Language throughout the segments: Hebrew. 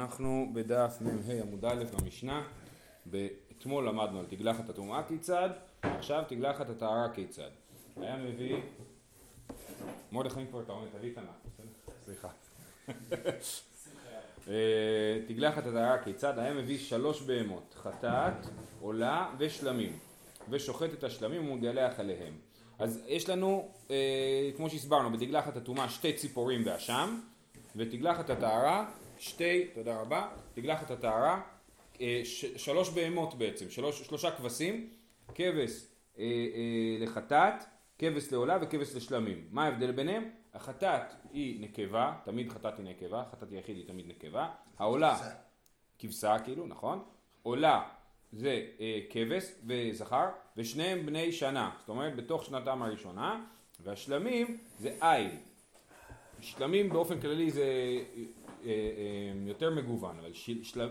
אנחנו בדף מ"ה עמוד א' במשנה. אתמול למדנו על תגלחת הטומאה כיצד, עכשיו תגלחת הטהרה כיצד. היה מביא מרדכי כבר תרומי תביא תנא, סליחה. תגלחת הטהרה כיצד, היה מביא 3 בהמות, חטאת, עולה ושלמים, ושוחט את השלמים ומגלח עליהם. אז יש לנו, כמו שהסברנו, בתגלחת הטומאה 2 ציפורים באשם, ותגלחת הטהרה תגלחת הטהרה 3 בהמות בעצם, 3 כבשים, כבש לחטאת, כבש לעולה וכבש לשלמים. מה ההבדל ביניהם? החטאת היא נקבה, תמיד חטאת היא נקבה, חטאת יחיד היא תמיד נקבה. העולה, כבשה כאילו, נכון? עולה זה כבש וזכר, ושניהם בני שנה, זאת אומרת בתוך שנתם הראשונה, והשלמים זה איל. שלמים באופן כללי זה יותר מגוון, אבל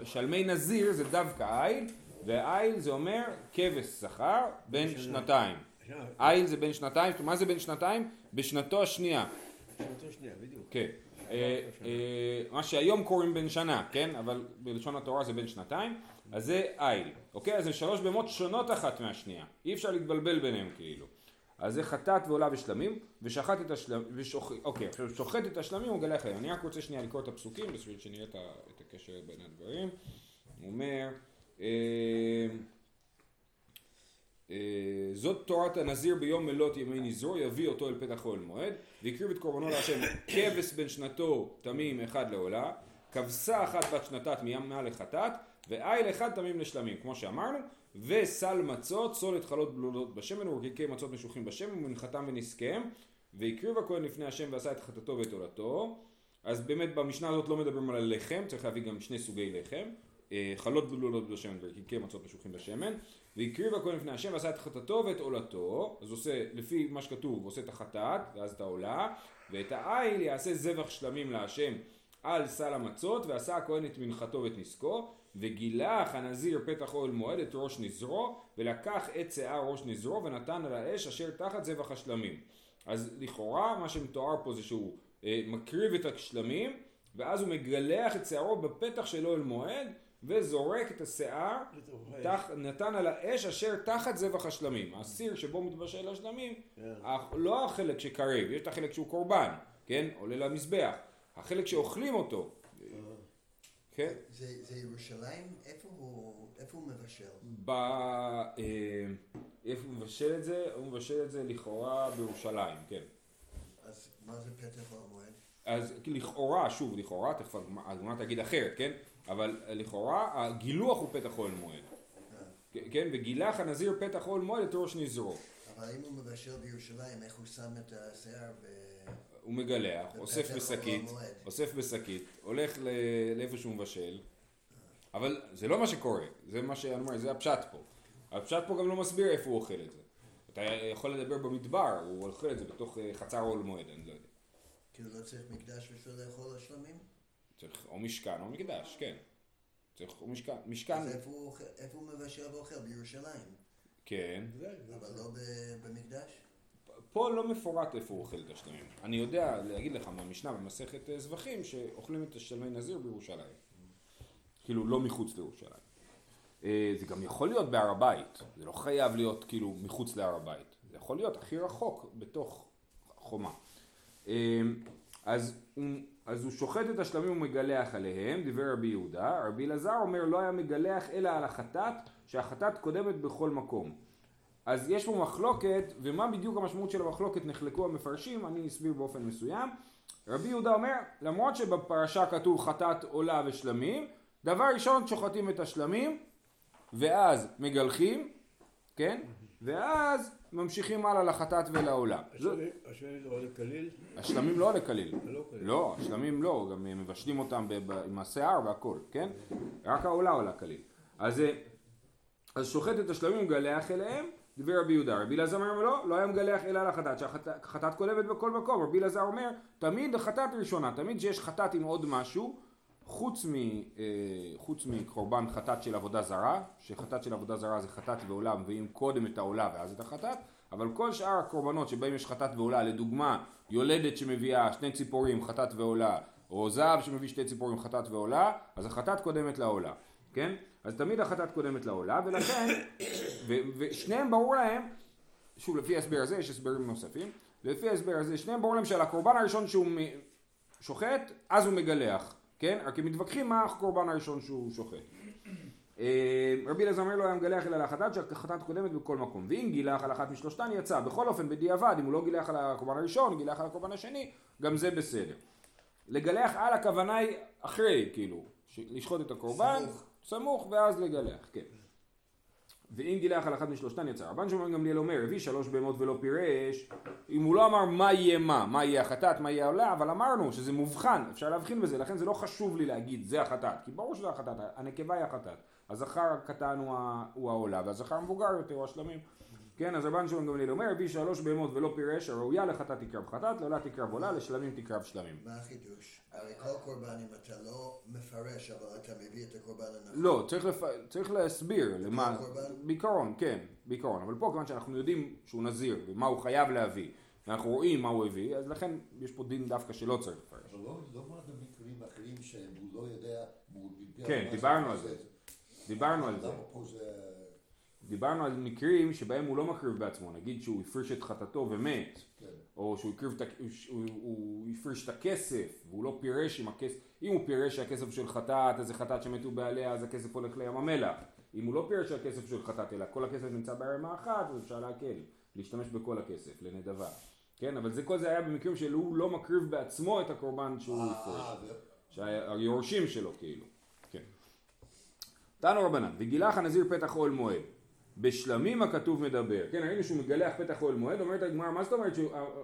שלמי נזיר זה דווקא איל, ואיל זה אומר כבש שכר בין שנתיים. איל זה בין שנתיים, מה זה בין שנתיים? בשנתו השנייה. בשנתו השנייה, בדיוק. כן. מה שהיום קוראים בין שנה, כן? אבל בלשון התורה זה בין שנתיים, אז זה איל. אוקיי? אז זה 3 בהמות שונות אחת מהשנייה. אי אפשר להתבלבל ביניהם כאילו. אז זה חטאת ועולה ושלמים, ושחט את השלמים, אוקיי, שוחט את השלמים ומגלח עליהם. אני רק רוצה שנייה לקרוא את הפסוקים, בשביל שנראה את הקשר בין הדברים. הוא אומר, זאת תורת הנזיר ביום מלות ימי נזרו, יביא אותו אל פתח אוהל מועד, והקריב את קורבנו להשם, כבש בן שנתו תמים אחד לעולה, כבשה אחת בת שנתה תמימה לחטאת, ואיל אחד תמים לשלמים, כמו שאמרנו, וסל מצות, סולת חלות בלולות בשמן, ורקיקי מצות משוחים בשמן, ומנחתם ונסכם, והקריב הכהן לפני השם ועשה את חטאתו ואת עולתו. אז באמת במשנה הזאת לא מדברים על הלחם, צריך להביא גם 2 סוגי לחם, חלות בלולות בשמן ורקיקי מצות משוחים בשמן, והקריב הכהן לפני השם ועשה את חטאתו ואת עולתו. אז עושה, לפי מה שכתוב, עושה את החטאת, ואז את העולה, ואת האיל יעשה זבח שלמים להשם על סל המצות, ועשה הכהן את מנחתו ואת נסכו, וגילח הנזיר פתח אוהל מועד את ראש נזרו, ולקח את שיער ראש נזרו ונתן על האש אשר תחת זבח השלמים. אז לכאורה מה שמתואר פה זה שהוא מקריב את השלמים, ואז הוא מגלח את שיערו בפתח של אוהל מועד, וזורק את השיער, נתן על האש אשר תחת זבח השלמים. הסיר שבו מתבשל השלמים, לא החלק שקריב, יש את החלק שהוא קורבן, כן? עולה למזבח. החלק שאוכלים אותו. כן? זה ירושלים? איפה הוא מבשל? איפה הוא מבשל את זה? הוא מבשל את זה לכאורה בירושלים, כן. אז מה זה פתח אוהל מועד? אז לכאורה, שוב, לכאורה, תכף הגמרא תגיד אחרת, כן? אבל לכאורה, הגילוח הוא פתח אוהל מועד. כן? וגילח הנזיר פתח אוהל מועד את ראש נזרו. אבל אם הוא מבשל בירושלים, איך הוא שם את השיער הוא מגלח, אוסף בשקית, הולך לאיפה שהוא מבשל, אבל זה לא מה שקורה, זה מה שאני אומר, זה הפשט פה. הפשט פה גם לא מסביר איפה הוא אוכל את זה. אתה יכול לדבר במדבר, הוא אוכל את זה בתוך חצר אוהל מועד, אני לא יודע. כאילו לא צריך מקדש בשביל לאכול השלמים? צריך או משכן או מקדש, כן. צריך או משכן. אז איפה הוא מבשל ואוכל? בירושלים. כן. אבל לא במקדש? פה לא מפורט איפה הוא אוכל את השלמים. אני יודע להגיד לך מהמשנה במסכת זבחים שאוכלים את השלמי נזיר בירושלים. כאילו לא מחוץ לירושלים. זה גם יכול להיות בהר הבית. זה לא חייב להיות כאילו מחוץ להר הבית. זה יכול להיות הכי רחוק בתוך חומה. אז הוא שוחט את השלמים ומגלח עליהם, דיבר רבי יהודה. רבי אלעזר אומר לא היה מגלח אלא על החטאת, שהחטאת קודמת בכל מקום. אז יש פה מחלוקת, ומה בדיוק המשמעות של המחלוקת נחלקו המפרשים, אני אסביר באופן מסוים. רבי יהודה אומר, למרות שבפרשה כתוב חטאת עולה ושלמים, דבר ראשון שוחטים את השלמים, ואז מגלחים, כן? ואז ממשיכים הלאה לחטאת ולעולה. השלמים לא עולה כליל? השלמים לא עולה כליל. לא, השלמים לא, גם מבשלים אותם עם השיער והכל, כן? רק העולה עולה כליל. אז שוחט את השלמים ומגלח אליהם, דבר רבי יהודה. רבי אלעזר אומר לא היה מגלח אלא על החטאת, שהחטאת קודמת בכל מקום. רבי אלעזר אומר, תמיד החטאת ראשונה, תמיד שיש חטאת עם עוד משהו, חוץ מקורבן חטאת של עבודה זרה, שחטאת של עבודה זרה זה חטאת ועולה, מביאים קודם את העולה ואז את החטאת, אבל כל שאר הקורבנות שבהם יש חטאת ועולה, לדוגמה, יולדת שמביאה 2 ציפורים, חטאת ועולה, או זהב שמביא שתי ציפורים, חטאת ועולה, אז החטאת קודמת לעולה, כן? אז תמיד החטאת קודמת לעולה, ולכן, ושניהם ברור להם, שוב, לפי ההסבר הזה, יש הסברים נוספים, לפי ההסבר הזה, שניהם ברור להם שעל הקורבן הראשון שהוא שוחט, אז הוא מגלח, כן? רק הם מתווכחים מה הקורבן הראשון שהוא שוחט. רבי אליעזר אומר לא היה מגלח אלא על החטאת שהחטאת קודמת בכל מקום, ואם גילח על אחת משלושתן יצא, בכל אופן בדיעבד, אם הוא לא גילח על הקורבן הראשון, גילח על הקורבן השני, גם זה בסדר. לגלח על הכוונה היא אחרי, כאילו, לשחוט את הקורבן, סמוך ואז לגלח, כן. ואם גילח על אחת משלושתן יצא, רבן שמעון גמליאל אומר, הביא שלוש בהמות ולא פירש, אם הוא לא אמר מה יהיה מה יהיה החטאת, מה יהיה העולה, אבל אמרנו שזה מובחן, אפשר להבחין בזה, לכן זה לא חשוב לי להגיד, זה החטאת, כי ברור שזה החטאת, הנקבה היא החטאת, הזכר הקטן הוא העולה, והזכר מבוגר יותר, השלמים. כן, אז רבן שמעון גמליאל אומר, הביא שלוש בהמות ולא פירש, הראויה לחטאת תקרב חטאת, לעולה תקרב עולה, לשלמים תקרב שלמים. מה החידוש? הרי כל קורבנים אתה לא מפרש, אבל אתה מביא את הקורבן הנכון. לא, צריך להסביר למה... בעיקרון, כן, בעיקרון. אבל פה כיוון שאנחנו יודעים שהוא נזיר, ומה הוא חייב להביא, ואנחנו רואים מה הוא הביא, אז לכן יש פה דין דווקא שלא צריך לפרש. אבל לא מועד במקרים אחרים שהוא לא יודע... כן, דיברנו על זה. דיברנו על זה. דיברנו על מקרים שבהם הוא לא מקריב בעצמו, נגיד שהוא הפריש את חטאתו ומת, כן. או שהוא הפריש את הכסף והוא לא פירש עם הכסף, אם הוא פירש שהכסף של חטאת, אז זה חטאת שמתו בעליה, אז הכסף הולך לים המלח, אם הוא לא פירש שהכסף של חטאת, אלא כל הכסף נמצא בערמה אחת, אז אפשר להקל, להשתמש בכל הכסף, לנדבה, כן, אבל זה כל זה היה במקרים שהוא לא מקריב בעצמו את הקורבן שהוא הפריש, שהיורשים שלו כאילו, כן. תנו רבנן, וגילח הנזיר פתח אוהל מועד, בשלמים הכתוב מדבר. כן, הרגע שהוא מגלח פתח אוהל מועד, אומרת הגמרא,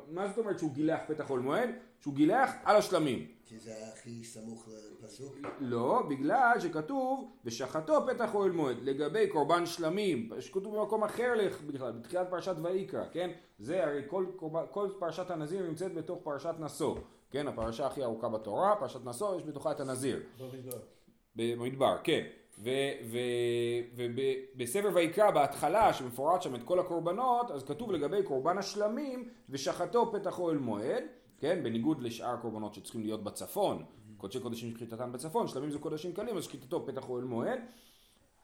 מה זאת אומרת שהוא גילח פתח אוהל מועד? שהוא גילח על השלמים. כי זה הכי סמוך לפסוק? לא, בגלל שכתוב, ושחטו פתח אוהל מועד, לגבי קורבן שלמים, שכתוב במקום אחר לך בכלל, בתחילת פרשת ויקרא, כן? זה הרי כל פרשת הנזיר נמצאת בתוך פרשת נשוא. כן, הפרשה הכי ארוכה בתורה, פרשת נשוא, יש בתוכה את הנזיר. במדבר, כן. ובספר ויקרא בהתחלה שמפורט שם את כל הקורבנות, אז כתוב לגבי קורבן השלמים ושחטו פתח אוהל מועד, כן, בניגוד לשאר הקורבנות שצריכים להיות בצפון, קודשי קודשים שחיטתם בצפון, שלמים זה קודשים קלים, אז שחיטתו פתח אוהל מועד,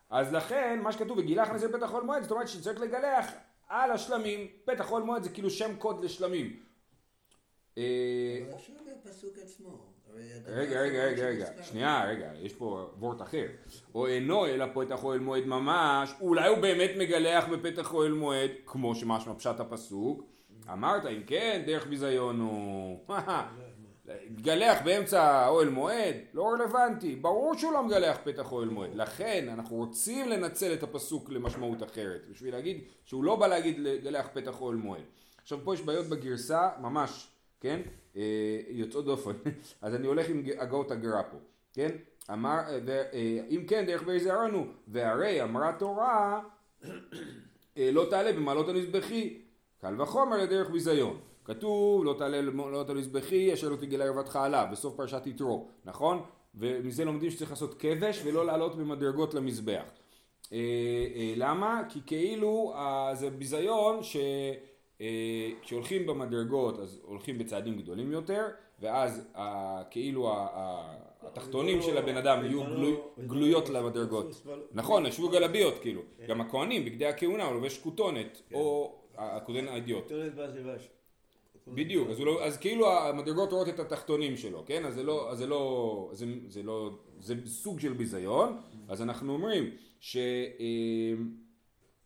אז לכן מה שכתוב וגילח נזיר פתח אוהל מועד, זאת אומרת שצריך לגלח על השלמים, פתח אוהל מועד זה כאילו שם קוד לשלמים. אבל אפשר בפסוק עצמו. רגע, שנייה, רגע, יש פה וורט אחר. או אינו אלא פתח אוהל מועד ממש, אולי הוא באמת מגלח בפתח אוהל מועד, כמו שמשמע פשט הפסוק. אמרת, אם כן, דרך ביזיון הוא... גלח באמצע אוהל מועד, לא רלוונטי, ברור שהוא לא מגלח פתח אוהל מועד. לכן אנחנו רוצים לנצל את הפסוק למשמעות אחרת, בשביל להגיד שהוא לא בא להגיד לגלח פתח אוהל מועד. עכשיו פה יש בעיות בגרסה, ממש... כן? יוצאות דופן. אז אני הולך עם הגאות הגר"א פה. כן? אמר, אם כן, דרך ביזיון הוא, והרי אמרה תורה, לא תעלה במעלות המזבחי. קל וחומר לדרך ביזיון. כתוב, לא תעלה במעלות המזבחי, אשר לא תגלה ערוותך עליו, בסוף פרשת יתרו. נכון? ומזה לומדים שצריך לעשות כבש, ולא לעלות במדרגות למזבח. למה? כי כאילו, זה ביזיון ש... כשהולכים במדרגות אז הולכים בצעדים גדולים יותר ואז כאילו התחתונים של הבן אדם יהיו גלויות למדרגות, נכון, השבו גלביות כאילו, גם הכהנים בגדי הכהונה הוא לובש כותונת או הכהן האידיוט בדיוק, אז כאילו המדרגות רואות את התחתונים שלו, כן, אז זה לא, זה סוג של ביזיון, אז אנחנו אומרים ש...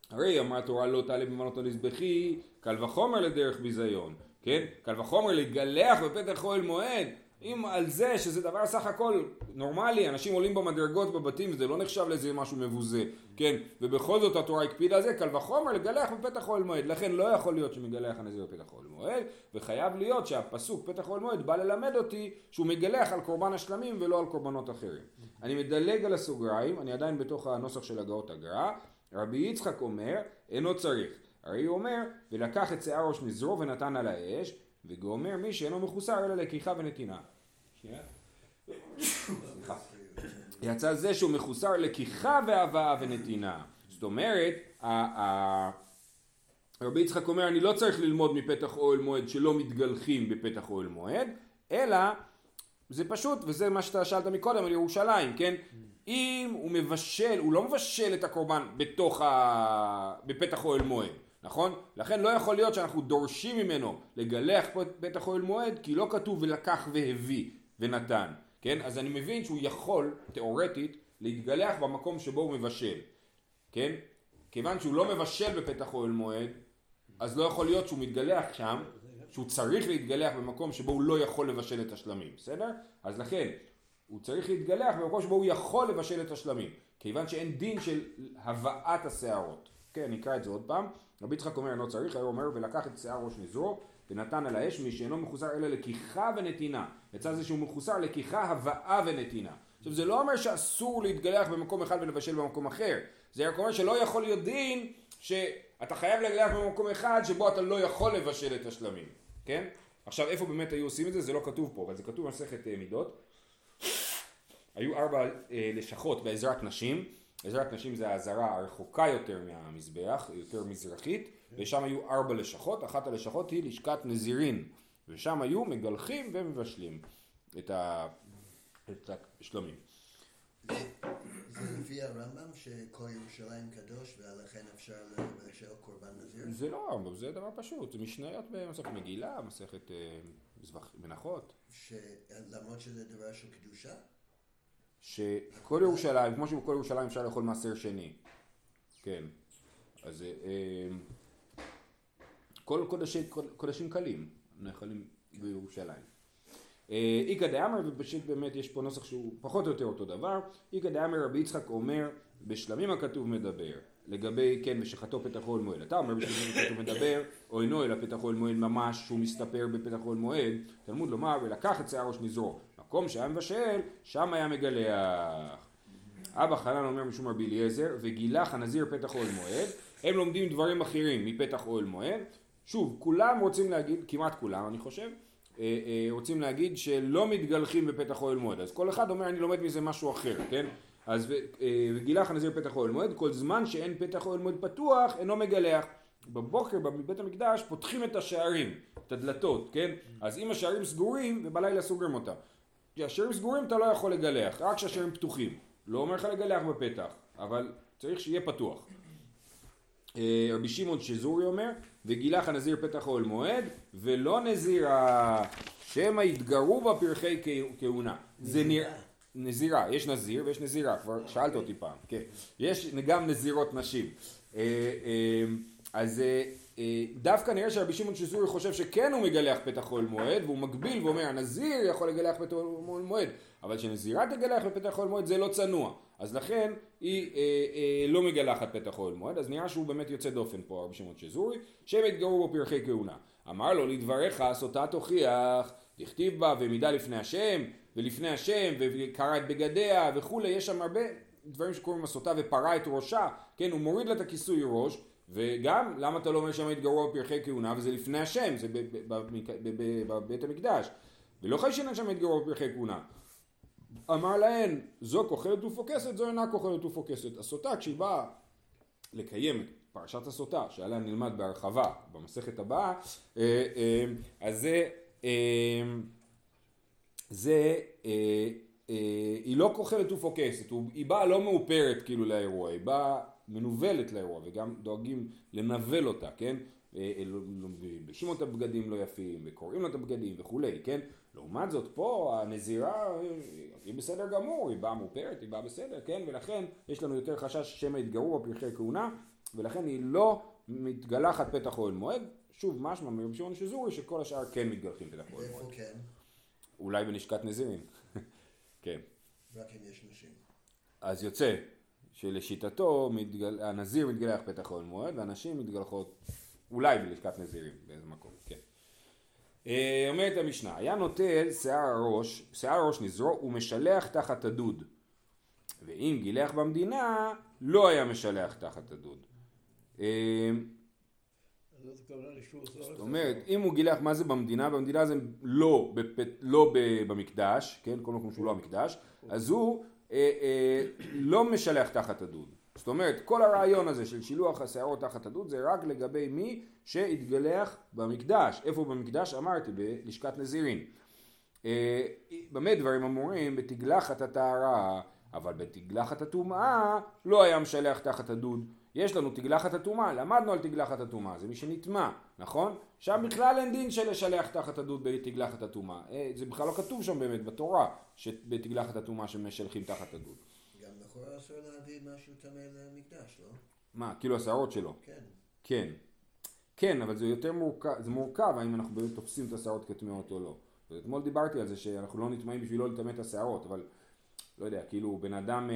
הרי אמרה התורה לא תעלה במעלות המזבחי, קל וחומר לדרך ביזיון, כן? קל וחומר לגלח בפתח אוהל מועד, אם על זה שזה דבר סך הכל נורמלי, אנשים עולים במדרגות בבתים, זה לא נחשב לזה משהו מבוזה, כן? ובכל זאת התורה הקפידה על זה, קל וחומר לגלח בפתח אוהל מועד, לכן לא יכול להיות שמגלח הנזיר בפתח אוהל מועד, וחייב להיות שהפסוק פתח אוהל מועד בא ללמד אותי שהוא מגלח על קורבן השלמים ולא על קורבנות אחרים. אני מדלג על הסוגריים, אני עדיין בתוך הנוסח של הגאות הגר"א, רבי יצחק אומר, אינו צריך. הרי הוא אומר, ולקח את שיער ראש נזרו ונתן על האש, וגומר מי שאינו מחוסר אלא לכיחה ונתינה. סליחה. יצא זה שהוא מחוסר לכיחה והבאה ונתינה. זאת אומרת, רבי יצחק אומר, אני לא צריך ללמוד מפתח אוהל מועד שלא מתגלחים בפתח אוהל מועד, אלא זה פשוט, וזה מה שאתה שאלת מקודם על ירושלים, כן? אם הוא מבשל, הוא לא מבשל את הקורבן בתוך בפתח אוהל מועד, נכון? לכן לא יכול להיות שאנחנו דורשים ממנו לגלח פה את פתח אוהל מועד, כי לא כתוב ולקח והביא ונתן, כן? אז אני מבין שהוא יכול, תיאורטית, להתגלח במקום שבו הוא מבשל, כן? כיוון שהוא לא מבשל בפתח אוהל מועד, אז לא יכול להיות שהוא מתגלח שם, שהוא צריך להתגלח במקום שבו הוא לא יכול לבשל את השלמים, בסדר? אז לכן, הוא צריך להתגלח במקום שבו הוא יכול לבשל את השלמים, כיוון שאין דין של הבאת השערות. כן, נקרא את זה עוד פעם. רבי יצחק אומר, לא צריך, הוא אומר, ולקח את שיער ראש נזרו, ונתן על האש, מי שאינו מחוסר אלא לקיחה ונתינה. יצא זה שהוא מחוסר לקיחה, הבאה ונתינה. עכשיו, זה לא אומר שאסור להתגלח במקום אחד ולבשל במקום אחר. זה רק אומר שלא יכול להיות דין שאתה חייב לגלח במקום אחד שבו אתה לא יכול לבשל את השלמים. כן? עכשיו, איפה באמת היו עושים את זה? זה לא כתוב פה, אבל זה כתוב במסכת מידות. היו 4 לשכות בעזרת נשים. עזרת נשים זה העזרה הרחוקה יותר מהמזבח, יותר מזרחית, ושם היו 4 לשכות. אחת הלשכות היא לשכת נזירין, ושם היו מגלחים ומבשלים את השלמים. זה לפי הרמב"ם שכל ירושלים קדוש ולכן אפשר לבשל קורבן נזיר? זה לא הרמב"ם, זה דבר פשוט, זה משניות במסכת מגילה, מסכת מנחות. למרות שזה דבר של קדושה? שכל ירושלים, כמו שבכל ירושלים אפשר לאכול מעשר שני, כן, אז כל קודשים קלים נאכלים בירושלים. איקה דאמר, ובשית באמת יש פה נוסח שהוא פחות או יותר אותו דבר. איקה דאמר, רבי יצחק אומר, בשלמים הכתוב מדבר, לגבי, כן, משחתו פתח אוהל מועד. אתה אומר, בשלמים הכתוב מדבר, או אינו אלא פתח אוהל מועד ממש, שהוא מסתפר בפתח אוהל מועד. תלמוד לומר, ולקח את שיער ראש נזרו. מקום שהיה מבשל, שם היה מגלח. אבא חנן אומר משום רבי אליעזר, וגילח הנזיר פתח אוהל מועד. הם לומדים דברים אחרים מפתח אוהל מועד. שוב, כולם רוצים להגיד, כמעט כולם, אני חושב, רוצים להגיד שלא מתגלחים בפתח אוהל מועד. אז כל אחד אומר, אני לומד מזה משהו אחר, כן? אז וגילח הנזיר פתח אוהל מועד, כל זמן שאין פתח אוהל מועד פתוח, אינו מגלח. בבוקר בבית המקדש פותחים את השערים, את הדלתות, כן? אז אם השערים סגורים, ובלילה סוגרים אותם. כשהשערים סגורים אתה לא יכול לגלח, רק כשהשערים פתוחים. לא אומר לך לגלח בפתח, אבל צריך שיהיה פתוח. רבי שמעון שזורי אומר, וגילח הנזיר פתח אוהל מועד, ולא נזירה, שמא יתגרו בפרחי כהונה. זה נראה, נזירה, יש נזיר ויש נזירה, כבר שאלת אותי פעם, כן. יש גם נזירות נשים. אז דווקא נראה שרבי שמעון שזורי חושב שכן הוא מגלח פתח אוהל מועד, והוא מגביל ואומר, הנזיר יכול לגלח פתח אוהל מועד, אבל שנזירה תגלח בפתח אוהל מועד זה לא צנוע. אז לכן היא לא מגלחת פתח אוהל מועד, אז נראה שהוא באמת יוצא דופן פה רבי שמעון שזורי, שהם התגרו בו פרחי כהונה. אמר לו, לדבריך סוטה תוכיח, תכתיב בה ומידה לפני השם, ולפני השם, וקרא את בגדיה וכו'. יש שם הרבה דברים שקוראים הסוטה ופרה את ראשה, כן, הוא מוריד לה את הכיסוי ראש, וגם למה אתה לא אומר שם התגרו בפרחי כהונה, וזה לפני השם, זה בבית המקדש, ולא חיישן שם התגרו בפרחי כהונה. אמר להן, זו כוחלת ופוקסת, זו אינה כוחלת ופוקסת. הסוטה, כשהיא באה לקיים את פרשת הסוטה, שעליה נלמד בהרחבה במסכת הבאה, אז זה, היא לא כוחלת ופוקסת, היא באה לא מאופרת כאילו לאירוע, היא באה מנובלת לאירוע, וגם דואגים לנבל אותה, כן? לובשים את הבגדים לא יפים, וקוראים לה את הבגדים וכולי, כן? לעומת זאת פה הנזירה היא בסדר גמור, היא באה מופרת, היא באה בסדר, כן? ולכן יש לנו יותר חשש שמא יתגרו בפרחי כהונה, ולכן היא לא מתגלחת פתח אוהל מועד. שוב, משמע מרבי שמעון שזורי שכל השאר כן מתגלחים פתח אוהל מועד. כן. אולי בנשקת נזירים. כן. רק אם יש נשים. אז יוצא שלשיטתו הנזיר מתגלח פתח אוהל מועד, והנשים מתגלחות אולי בלשכת נזירים באיזה מקום, כן. אומרת המשנה, היה נוטל שיער הראש נזרו ומשלח תחת הדוד, ואם גילח במדינה לא היה משלח תחת הדוד. זאת אומרת, אם הוא גילח, מה זה במדינה? במדינה זה לא במקדש, כן, כל מקום שהוא לא המקדש, אז הוא לא משלח תחת הדוד. זאת אומרת, כל הרעיון הזה של שילוח השערות תחת הדוד זה רק לגבי מי שהתגלח במקדש. איפה במקדש? אמרתי, בלשכת נזירין. באמת דברים אמורים בתגלחת הטהרה, אבל בתגלחת הטומאה לא היה משלח תחת הדוד. יש לנו תגלחת הטומאה, למדנו על תגלחת הטומאה, זה מי שנטמא, נכון? שם בכלל אין דין של לשלח תחת הדוד בתגלחת הטומאה. זה בכלל לא כתוב שם באמת בתורה, שבתגלחת הטומאה שמשלחים תחת הדוד. גם נכון אסור להביא משהו טמא למקדש, לא? מה, כאילו השערות שלו? כן. כן. כן, אבל זה יותר מורכב, זה מורכב האם אנחנו באמת תופסים את השערות כטמאות או לא. אתמול דיברתי על זה שאנחנו לא נטמאים בשביל לא לטמא את השערות, אבל לא יודע, כאילו בן אדם...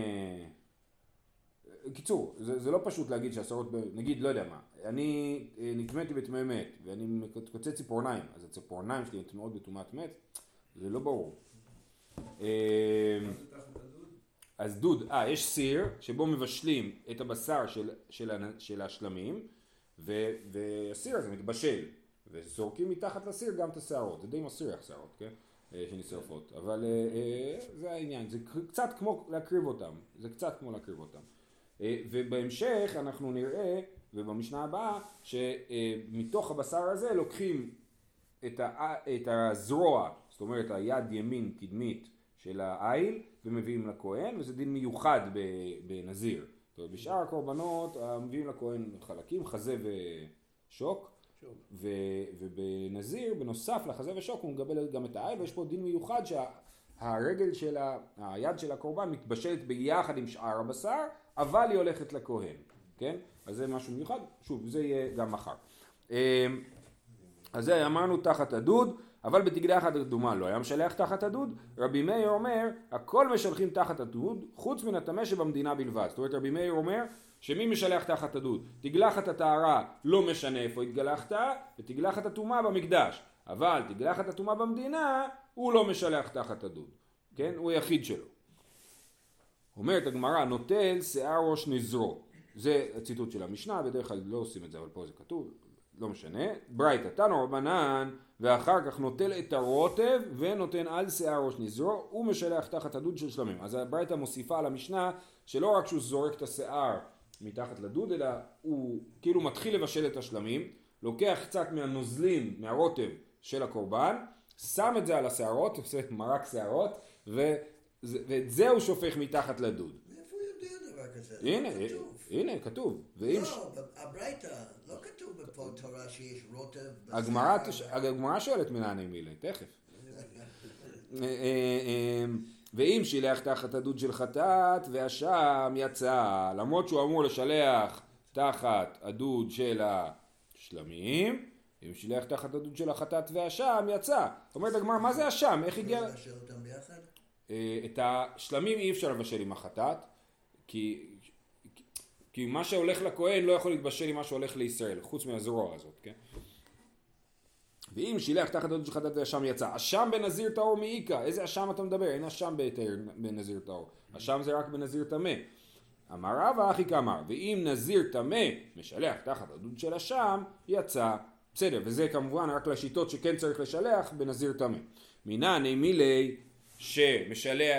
קיצור, זה לא פשוט להגיד שהשערות, נגיד, לא יודע מה, אני נטמאתי בטמא מת, ואני מקוצץ ציפורניים, אז הציפורניים שלי נטמאות בטומאת מת, זה לא ברור. אז דוד, יש סיר שבו מבשלים את הבשר של השלמים, והסיר הזה מתבשל. וסורקים מתחת לסיר גם את השערות, זה די מסריח שערות, כן? שנשרפות, אבל זה העניין, זה קצת כמו להקריב אותם, זה קצת כמו להקריב אותם. ובהמשך אנחנו נראה, ובמשנה הבאה, שמתוך הבשר הזה לוקחים את הזרוע, זאת אומרת היד ימין קדמית של העיל, ומביאים לכהן, וזה דין מיוחד בנזיר. בשאר הקורבנות מביאים לכהן חלקים, חזה ושוק, ובנזיר, בנוסף לחזה ושוק, הוא מגבל גם את העיל, ויש פה דין מיוחד שהרגל של היד של הקורבן מתבשלת ביחד עם שאר הבשר, אבל היא הולכת לכהן, כן? אז זה משהו מיוחד, שוב, זה יהיה גם מחר. אז זה אמרנו תחת הדוד, אבל בתגלחת הטומאה לא היה משלח תחת הדוד. רבי מאיר אומר, הכל משלחים תחת הדוד, חוץ מן הטמא שבמדינה בלבד. זאת אומרת, רבי מאיר אומר, שמי משלח תחת הדוד? תגלחת הטהרה לא משנה איפה התגלחת, ותגלחת הטומאה במקדש. אבל תגלחת הטומאה במדינה, הוא לא משלח תחת הדוד. כן? הוא היחיד שלו. אומרת הגמרא, נוטל שיער ראש נזרו. זה הציטוט של המשנה, בדרך כלל לא עושים את זה, אבל פה זה כתוב. לא משנה. ברייתא, תנו רבנן, ואחר כך נוטל את הרוטב ונותן על שיער ראש נזרו, הוא משלח תחת הדוד של שלמים. אז הברייתא מוסיפה על המשנה, שלא רק שהוא זורק את השיער מתחת לדוד, אלא הוא כאילו מתחיל לבשל את השלמים, לוקח קצת מהנוזלים, מהרוטב של הקורבן, שם את זה על השערות, עושה מרק שערות, ואת זה הוא שופך מתחת לדוד. מאיפה יודע דבר כזה? הנה, הנה, כתוב. לא, הברייתא, לא כתוב בכל תורה שיש רוטב. הגמרא שואלת מנעני מילה, תכף. ואם שילח תחת הדוד של חטאת, והשם יצא, למרות שהוא אמור לשלח תחת הדוד של השלמים, אם שילח תחת הדוד של החטאת והשם יצא. זאת אומרת, הגמרא, מה זה השם? איך הגיע... לא לבשל אותם ביחד? את השלמים אי אפשר לבשל עם החטאת, כי מה שהולך לכהן לא יכול להתבשל עם מה שהולך לישראל, חוץ מהזרוע הזאת, כן? ואם שילח תחת הדוד של חטאת והשם יצא, אשם בנזיר טהור מעיקה, איזה אשם אתה מדבר? אין אשם בנזיר טהור, אשם זה רק בנזיר טמא. אמר רבא אחי קמא, ואם נזיר טמא משלח תחת הדוד של אשם, יצא. בסדר, וזה כמובן רק לשיטות שכן צריך לשלח בנזיר טמא. מינני מילי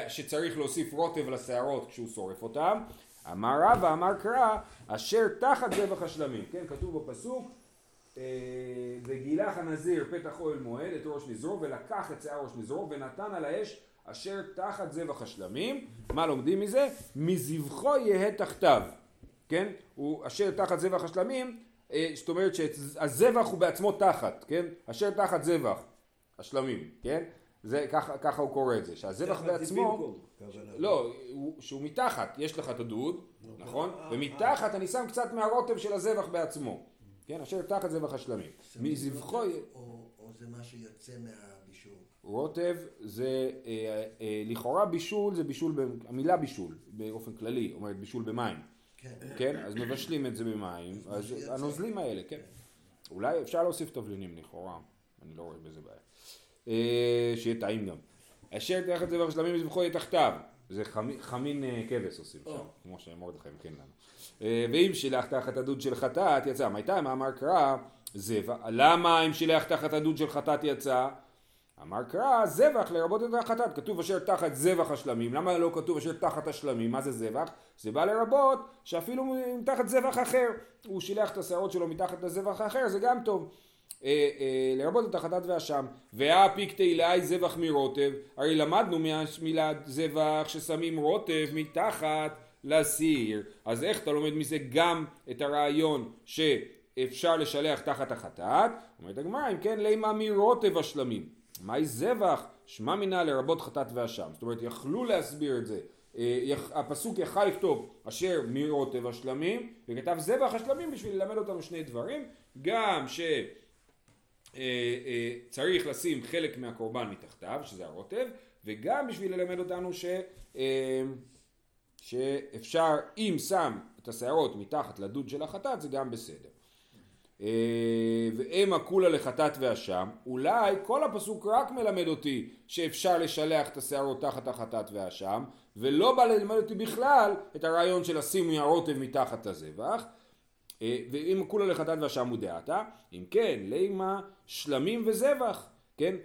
שצריך להוסיף רוטב לשערות כשהוא שורף אותם. אמר רבא אמר קרא, אשר תחת זבח השלמים, כן, כתוב בפסוק, וגילח הנזיר פתח אוהל מועד את ראש נזרו ולקח את שיער ראש נזרו ונתן על האש אשר תחת זבח השלמים. מה לומדים מזה? מזבחו יהא תחתיו, כן? הוא אשר תחת זבח השלמים, זאת אומרת שהזבח הוא בעצמו תחת, כן? אשר תחת זבח השלמים, כן? זה ככה הוא קורא את זה, שהזבח בעצמו, לא, שהוא מתחת, יש לך את הדוד, נכון? ומתחת אני שם קצת מהרוטב של הזבח בעצמו. כן, אשר תחת זבח השלמים. מזבחו... או זה מה שיוצא מהבישול? רוטב זה, לכאורה בישול זה בישול, המילה בישול, באופן כללי, אומרת בישול במים. כן, אז מבשלים את זה במים, אז הנוזלים האלה, כן. אולי אפשר להוסיף תבלינים, לכאורה, אני לא רואה בזה בעיה. שיהיה טעים גם. אשר תחת זבח השלמים מזבחו יהיה תחתיו. זה חמין כבש עושים שם, כמו שמרדכי מכין לנו. ואם שילח תחת הדוד של חטאת יצא, מה הייתה? מה אמר קרא? זבח. למה אם שילח תחת הדוד של חטאת יצא? אמר קרא, זבח לרבות את החטאת. כתוב אשר תחת זבח השלמים. למה לא כתוב אשר תחת השלמים? מה זה זבח? זה בא לרבות שאפילו מתחת זבח אחר. הוא שילח את השערות שלו מתחת לזבח אחר, זה גם טוב. לרבות את החטאת והשם, והפיק תהילאי זבח מרוטב, הרי למדנו מהמילה זבח ששמים רוטב מתחת לסיר, אז איך אתה לומד מזה גם את הרעיון שאפשר לשלח תחת החטאת? אומרת הגמרא, אם כן, לימה מרוטב השלמים, מהי זבח? שמה מינה לרבות חטאת והשם. זאת אומרת, יכלו להסביר את זה, הפסוק יכל לכתוב אשר מרוטב השלמים, וכתב זבח השלמים בשביל ללמד אותנו שני דברים, גם ש צריך לשים חלק מהקורבן מתחתיו, שזה הרוטב, וגם בשביל ללמד אותנו שאפשר, אם שם את השערות מתחת לדוד של החטאת, זה גם בסדר. ואם הכולה לחטאת והשם, אולי כל הפסוק רק מלמד אותי שאפשר לשלח את השערות תחת החטאת והשם, ולא בא ללמד אותי בכלל את הרעיון של לשים הרוטב מתחת הזבח, ואם כולה לחטאת והשם הוא דעתה, אם כן, לימה שלמים וזבח, כן?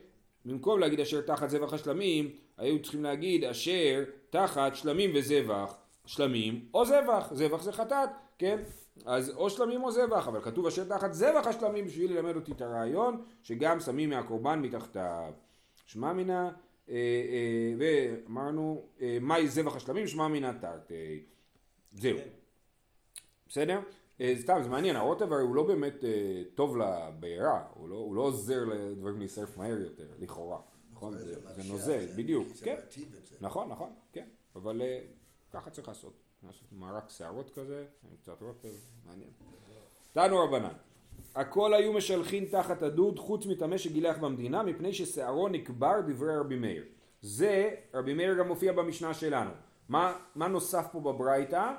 במקום להגיד אשר תחת זבח השלמים, היו צריכים להגיד אשר תחת שלמים וזבח, שלמים או זבח, זבח זה חטאת, כן? אז או שלמים או זבח, אבל כתוב אשר תחת זבח השלמים בשביל ללמד אותי את הרעיון, שגם שמים מהקורבן מתחתיו. שמע מינה, ואמרנו, מהי זבח השלמים? שמע מינה תרתי. זהו. בסדר? סתם, זה מעניין, הרוטב הרי הוא לא באמת טוב לבעירה, הוא לא עוזר לדברים להישרף מהר יותר, לכאורה, נכון? זה נוזל, בדיוק, כן, נכון, כן, אבל ככה צריך לעשות, מערק שערות כזה, קצת רוטב, מעניין. תנו רבנן, הכל היו משלחין תחת הדוד חוץ מטמא שגילח במדינה, מפני ששערו נקבר דברי רבי מאיר. זה, רבי מאיר גם מופיע במשנה שלנו. מה נוסף פה בברייתא?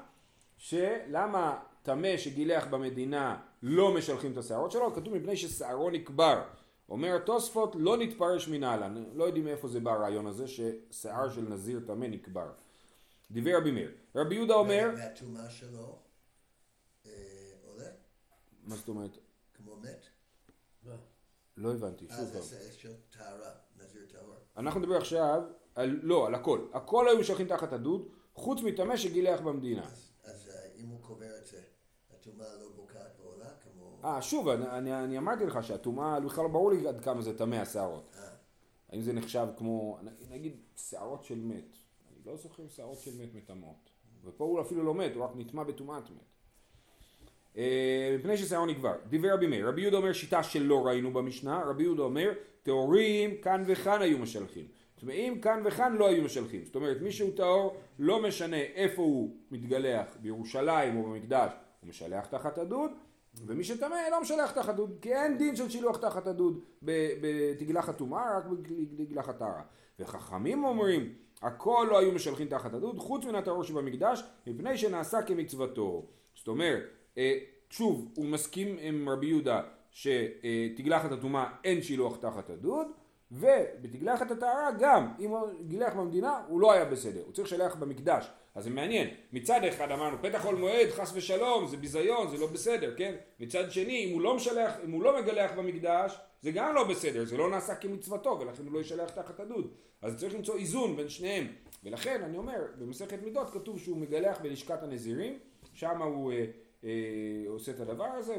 שלמה תמה שגילח במדינה לא משלחים את השערות שלו, כתוב מפני ששערו נקבר. אומר התוספות לא נתפרש מנהלן, לא יודעים מאיפה זה בא הרעיון הזה ששיער של נזיר תמה נקבר. דיבר רבי מאיר. רבי יהודה אומר... והתאומה שלו עולה? מה זאת אומרת? כמו מת? לא הבנתי. אז זה של טהרה, נזיר טהור. אנחנו נדבר עכשיו, לא, על הכל. הכל היו משלחים תחת הדוד, חוץ מתמה שגילח במדינה. אז אם הוא קובר את זה, התאומה לא בוקעת בעולה כמו... שוב, אני אמרתי לך שהתאומה, בכלל לא ברור לי עד כמה זה תמי השערות. האם זה נחשב כמו, נגיד, שערות של מת. אני לא זוכר שערות של מת מתאמות. ופה הוא אפילו לא מת, הוא רק נתמה בתאומת מת. מפני ששערו נקבר, דיבר רבי מאיר. רבי יהודה אומר שיטה שלא ראינו במשנה, רבי יהודה אומר, תיאורים כאן וכאן היו משלחים. אם כאן וכאן לא היו משלחים, זאת אומרת מישהו טהור לא משנה איפה הוא מתגלח, בירושלים או במקדש, הוא משלח תחת הדוד, ומי שטמא לא משלח תחת הדוד, כי אין דין של שילוח תחת הדוד בתגלחת טומאה, רק בתגלחת טהרה. וחכמים אומרים, הכל לא היו משלחים תחת הדוד, חוץ מן הטהור שבמקדש, מפני שנעשה כמצוותו. זאת אומרת, שוב, הוא מסכים עם רבי יהודה שתגלחת הטומאה אין שילוח תחת הדוד, ובתגלחת הטהרה גם, אם הוא גילח במדינה, הוא לא היה בסדר, הוא צריך שלח במקדש. אז זה מעניין, מצד אחד אמרנו, פתח עול מועד, חס ושלום, זה ביזיון, זה לא בסדר, כן? מצד שני, אם הוא לא משלח, אם הוא לא מגלח במקדש, זה גם לא בסדר, זה לא נעשה כמצוותו, ולכן הוא לא ישלח תחת הדוד. אז צריך למצוא איזון בין שניהם. ולכן, אני אומר, במסכת מידות כתוב שהוא מגלח בלשכת הנזירים, שם הוא עושה את הדבר הזה,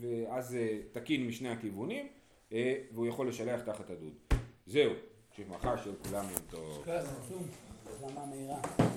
ואז תקין משני הכיוונים, והוא יכול לשלח תחת הדוד. זהו, שמחה של כולם יום טוב. למה מהירה?